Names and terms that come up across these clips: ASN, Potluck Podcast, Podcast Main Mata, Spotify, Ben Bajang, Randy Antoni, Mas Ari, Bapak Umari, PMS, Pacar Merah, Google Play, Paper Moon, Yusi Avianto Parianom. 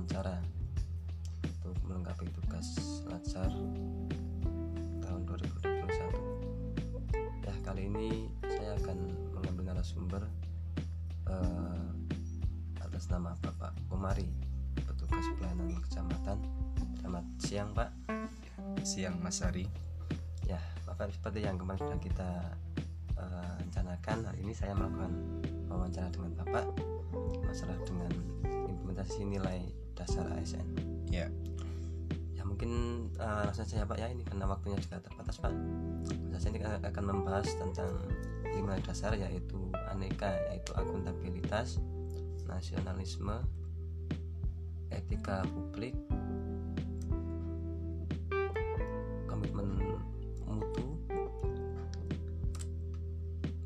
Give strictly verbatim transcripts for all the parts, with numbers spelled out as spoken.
wawancara untuk melengkapi tugas ngajar tahun dua ribu dua puluh satu. Nah, kali ini saya akan mengambil narasumber eh, atas nama Bapak Umari, petugas pelayanan kecamatan. Selamat siang, Pak. Siang, Mas Ari. Ya, Bapak, seperti yang kemarin sudah kita eh, rencanakan, hari ini saya melakukan wawancara dengan Bapak masalah dengan implementasi nilai dasar A S N. Ya. Ya mungkin uh, langsung saja Pak ya, ini karena waktunya juga terbatas Pak. Saya akan membahas tentang lima dasar, yaitu aneka, yaitu akuntabilitas, nasionalisme, etika publik, komitmen mutu,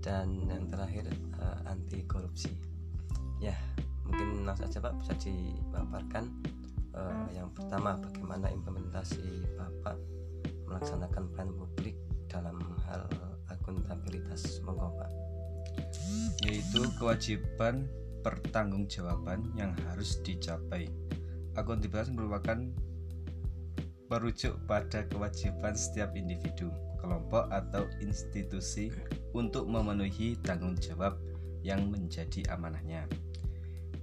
dan yang terakhir uh, anti korupsi. Ya, mungkin langsung saja Pak, bisa dipaparkan uh, yang pertama, bagaimana implementasi Bapak melaksanakan pelayanan publik dalam hal akuntabilitas, monggo Pak. Yaitu kewajiban pertanggungjawaban yang harus dicapai. Akuntabilitas merupakan merujuk pada kewajiban setiap individu, kelompok atau institusi untuk memenuhi tanggung jawab yang menjadi amanahnya.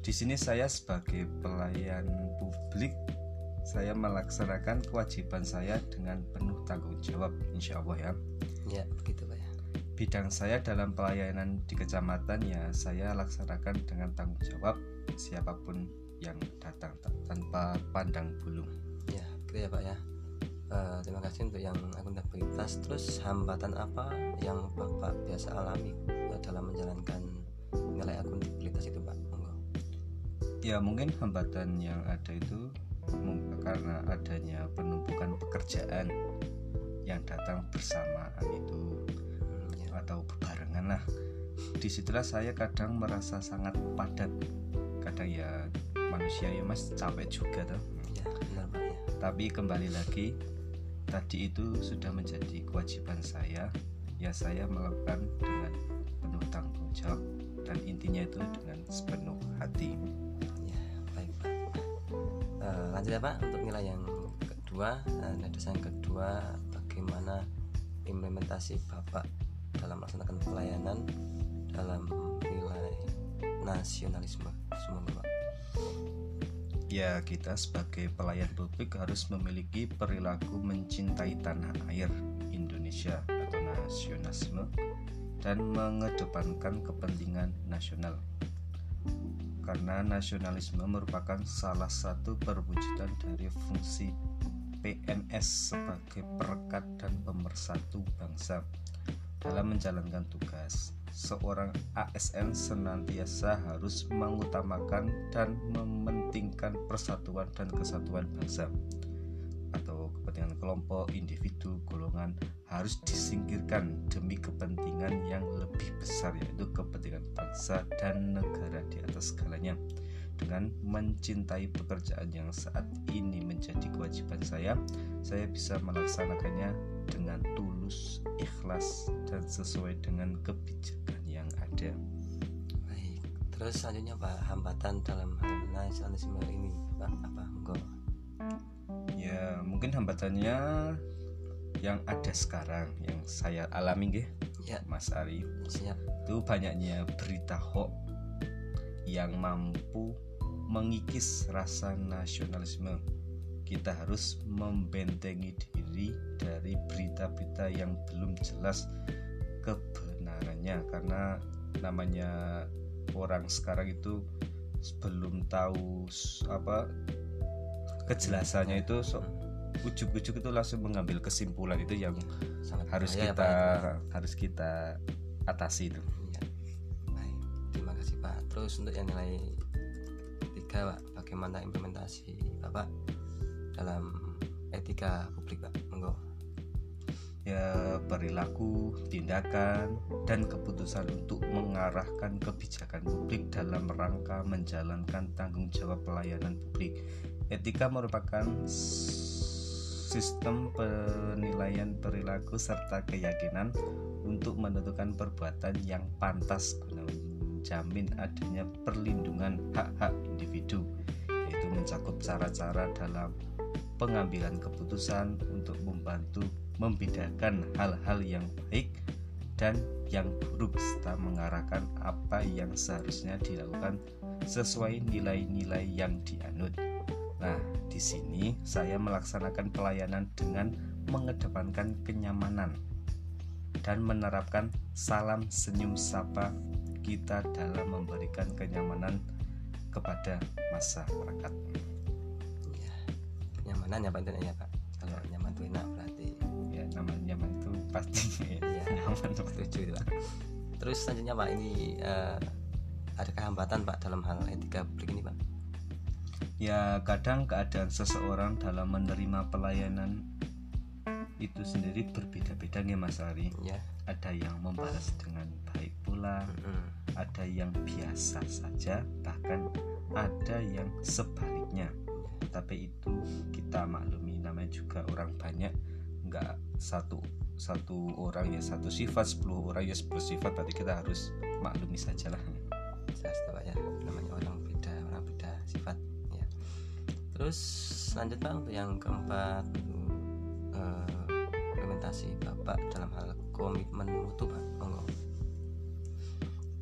Di sini saya sebagai pelayan publik, saya melaksanakan kewajiban saya dengan penuh tanggung jawab, insya Allah ya. Ya, begitu Pak ya. Bidang saya dalam pelayanan di kecamatan ya, saya laksanakan dengan tanggung jawab siapapun yang datang tanpa pandang bulu. Ya, begitu ya Pak ya. Uh, terima kasih untuk yang akuntabilitas. Terus hambatan apa yang Bapak biasa alami dalam menjalankan nilai akuntabilitas itu Pak? Monggo. Ya, mungkin hambatan yang ada itu karena adanya penumpukan pekerjaan yang datang bersamaan itu, hmm, ya, atau berbarengan lah. Disitulah saya kadang merasa sangat padat. Kadang ya manusia ya Mas, capek juga tuh. Ya, benar Pak ya. Tapi kembali lagi, tadi itu sudah menjadi kewajiban saya, ya saya melakukan dengan penuh tanggung jawab dan intinya itu dengan sepenuh hati. Ya, baik Pak. Uh, lanjut ya Pak, untuk nilai yang kedua, nilai dasar yang kedua, bagaimana implementasi Bapak dalam melaksanakan pelayanan dalam nilai nasionalisme, semoga Pak. Ya, kita sebagai pelayan publik harus memiliki perilaku mencintai tanah air Indonesia atau nasionalisme dan mengedepankan kepentingan nasional. Karena nasionalisme merupakan salah satu perwujudan dari fungsi P M S sebagai perekat dan pemersatu bangsa. Dalam menjalankan tugas, seorang A S N senantiasa harus mengutamakan dan mementingkan persatuan dan kesatuan bangsa atau kepentingan kelompok, individu, golongan harus disingkirkan demi kepentingan yang lebih besar, yaitu kepentingan bangsa dan negara di atas segalanya. Dengan mencintai pekerjaan yang saat ini menjadi kewajiban saya, saya bisa melaksanakannya dengan tulus, ikhlas, dan sesuai dengan kebijakan yang ada. Baik, terus selanjutnya Pak, hambatan dalam hal nasionalisme ini Pak, apa? Enggak. Ya, mungkin hambatannya yang ada sekarang, yang saya alami nggih, ya, Mas Ari. Siap. Itu banyaknya berita hoax yang mampu mengikis rasa nasionalisme. Kita harus membentengi diri dari berita-berita yang belum jelas kebenarannya, karena namanya orang sekarang itu belum tahu apa kejelasannya itu, so, ujuk-ujuk itu langsung mengambil kesimpulan, itu yang sangat harus bahaya, kita ya, harus kita atasi itu. Ya. Baik, terima kasih Pak. Terus untuk yang nilai ketiga Pak, bagaimana implementasi Bapak dalam etika publik Pak? Monggo. Ya, perilaku, tindakan, dan keputusan untuk mengarahkan kebijakan publik dalam rangka menjalankan tanggung jawab pelayanan publik. Etika merupakan sistem penilaian perilaku serta keyakinan untuk menentukan perbuatan yang pantas guna menjamin adanya perlindungan hak-hak individu, yaitu mencakup cara-cara dalam pengambilan keputusan untuk membantu membedakan hal-hal yang baik dan yang buruk serta mengarahkan apa yang seharusnya dilakukan sesuai nilai-nilai yang dianut. Nah, di sini saya melaksanakan pelayanan dengan mengedepankan kenyamanan dan menerapkan salam senyum sapa kita dalam memberikan kenyamanan kepada masyarakat. Ya, kenyamanan apa intinya ya Pak? Kalau ya. Nyaman itu enak berarti. Ya, nyaman-nyaman itu pasti. Ya, nyaman setuju itu Pak. Terus selanjutnya Pak, ini uh, ada hambatan Pak dalam hal etika publik ini Pak? Ya, kadang keadaan seseorang dalam menerima pelayanan itu sendiri berbeda-beda nih Mas Ari ya. Ada yang membalas dengan baik pula, mm-hmm. ada yang biasa saja, bahkan ada yang sebaliknya. Tapi itu kita maklumi, namanya juga orang banyak, nggak satu satu orang ya satu sifat, sepuluh orang ya sepuluh sifat, berarti kita harus maklumi sajalah. Saya setuju ya, namanya orang beda, orang beda sifat. Terus lanjut Pak untuk yang keempat, uh, implementasi Bapak dalam hal komitmen mutu Pak. Monggo.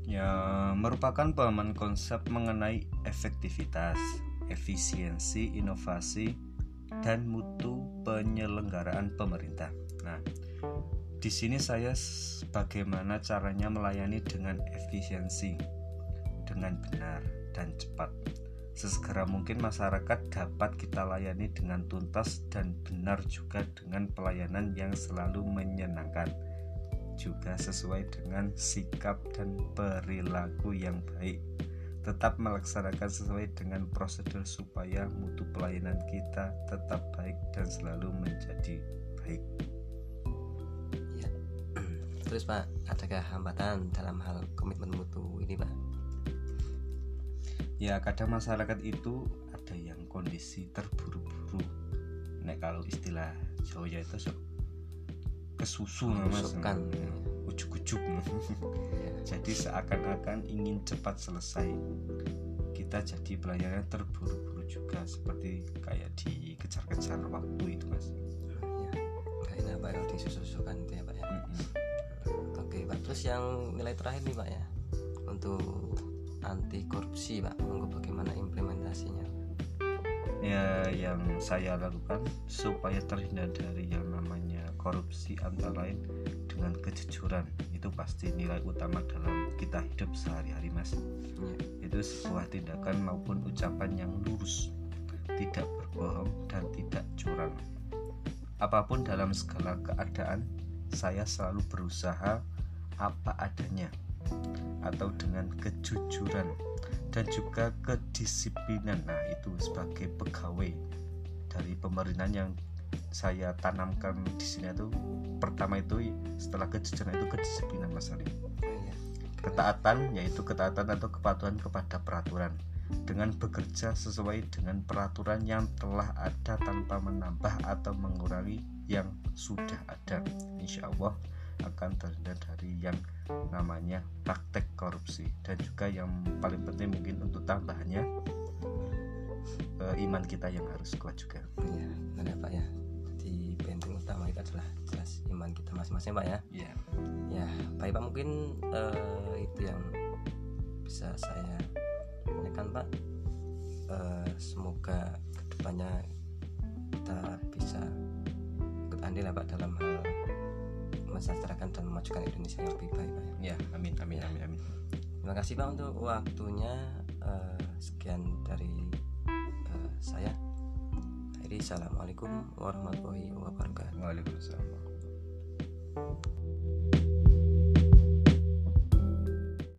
Ya, merupakan pemahaman konsep mengenai efektivitas, efisiensi, inovasi dan mutu penyelenggaraan pemerintah. Nah, di sini saya bagaimana caranya melayani dengan efisiensi, dengan benar dan cepat. Sesegera mungkin masyarakat dapat kita layani dengan tuntas dan benar, juga dengan pelayanan yang selalu menyenangkan, juga sesuai dengan sikap dan perilaku yang baik. Tetap melaksanakan sesuai dengan prosedur supaya mutu pelayanan kita tetap baik dan selalu menjadi baik ya. Terus Pak, adakah hambatan dalam hal komitmen mutu ini Pak? Ya, kadang masyarakat itu ada yang kondisi terburu-buru. Nek kalau istilah Jawa ya itu so, kesusu namanya, ujuk-ujuk. Jadi seakan-akan ingin cepat selesai. Kita jadi pelayanan terburu-buru juga, seperti kayak dikejar-kejar waktu itu Mas. Ya, kayaknya Pak di susu-susukan itu ya Pak ya. Mm-hmm. Oke Pak, terus yang nilai terakhir nih Pak ya, untuk anti korupsi Pak, monggo bagaimana implementasinya? Ya, yang saya lakukan supaya terhindar dari yang namanya korupsi antara lain dengan kejujuran. Itu pasti nilai utama dalam kita hidup sehari-hari Mas ya. Itu sebuah tindakan maupun ucapan yang lurus, tidak berbohong dan tidak curang. Apapun dalam segala keadaan, saya selalu berusaha apa adanya atau dengan kejujuran dan juga kedisiplinan. Nah, itu sebagai pegawai dari pemerintahan yang saya tanamkan di sini itu, pertama itu setelah kejujuran itu kedisiplinan Mas Ari. Ketaatan, yaitu ketaatan atau kepatuhan kepada peraturan dengan bekerja sesuai dengan peraturan yang telah ada tanpa menambah atau mengurangi yang sudah ada. Insya Allah akan terhindar dari yang namanya praktek korupsi. Dan juga yang paling penting mungkin untuk tambahannya, e, iman kita yang harus kuat juga. Ya, benar Pak ya. Jadi benteng utama kita adalah jelas iman kita masing-masing Pak ya. Iya. Ya, baik Pak, mungkin e, itu yang bisa saya tanyakan Pak. E, semoga kedepannya kita bisa ikut andil ya Pak dalam hal mensejahterakan dan memajukan Indonesia yang lebih baik Pak ya. Amin amin amin amin. Terima kasih Pak untuk waktunya. Uh, sekian dari uh, saya. Jadi assalamualaikum warahmatullahi wabarakatuh. Waalaikumsalam.